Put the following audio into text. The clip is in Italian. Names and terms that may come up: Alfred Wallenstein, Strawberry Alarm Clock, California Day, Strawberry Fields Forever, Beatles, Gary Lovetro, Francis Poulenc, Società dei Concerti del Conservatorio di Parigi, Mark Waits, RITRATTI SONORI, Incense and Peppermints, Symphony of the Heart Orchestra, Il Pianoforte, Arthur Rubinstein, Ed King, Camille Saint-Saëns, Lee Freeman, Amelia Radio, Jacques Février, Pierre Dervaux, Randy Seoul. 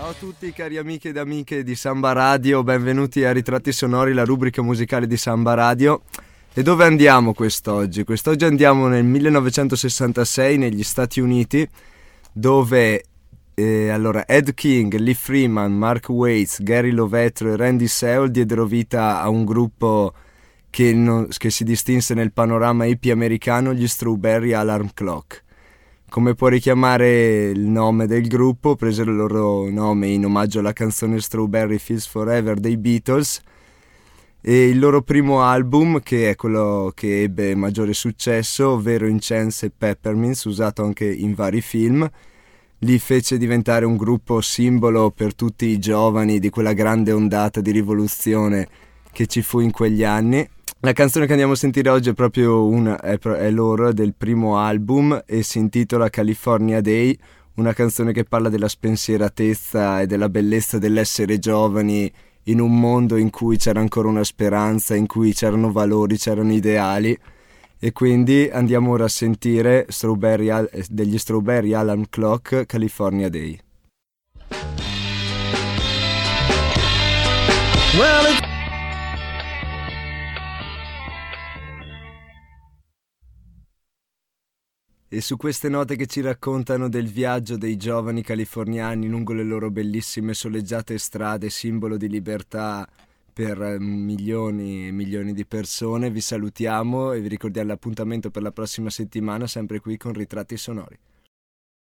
Ciao a tutti cari amiche ed amiche di Samba Radio, benvenuti a Ritratti Sonori, la rubrica musicale di Samba Radio. E dove andiamo quest'oggi? Quest'oggi andiamo nel 1966 negli Stati Uniti, dove allora Ed King, Lee Freeman, Mark Waits, Gary Lovetro e Randy Seoul diedero vita a un gruppo che si distinse nel panorama hippie americano, gli Strawberry Alarm Clock. Come può richiamare il nome del gruppo, presero il loro nome in omaggio alla canzone Strawberry Fields Forever dei Beatles, e il loro primo album, che è quello che ebbe maggiore successo, ovvero Incense and Peppermints, usato anche in vari film, li fece diventare un gruppo simbolo per tutti i giovani di quella grande ondata di rivoluzione che ci fu in quegli anni. La canzone che andiamo a sentire oggi è proprio è loro, del primo album, e si intitola California Day, una canzone che parla della spensieratezza e della bellezza dell'essere giovani in un mondo in cui c'era ancora una speranza, in cui c'erano valori, c'erano ideali. E quindi andiamo ora a sentire degli Strawberry Alarm Clock, California Day. Well, e su queste note che ci raccontano del viaggio dei giovani californiani lungo le loro bellissime soleggiate strade, simbolo di libertà per milioni e milioni di persone, vi salutiamo e vi ricordiamo l'appuntamento per la prossima settimana, sempre qui con Ritratti Sonori.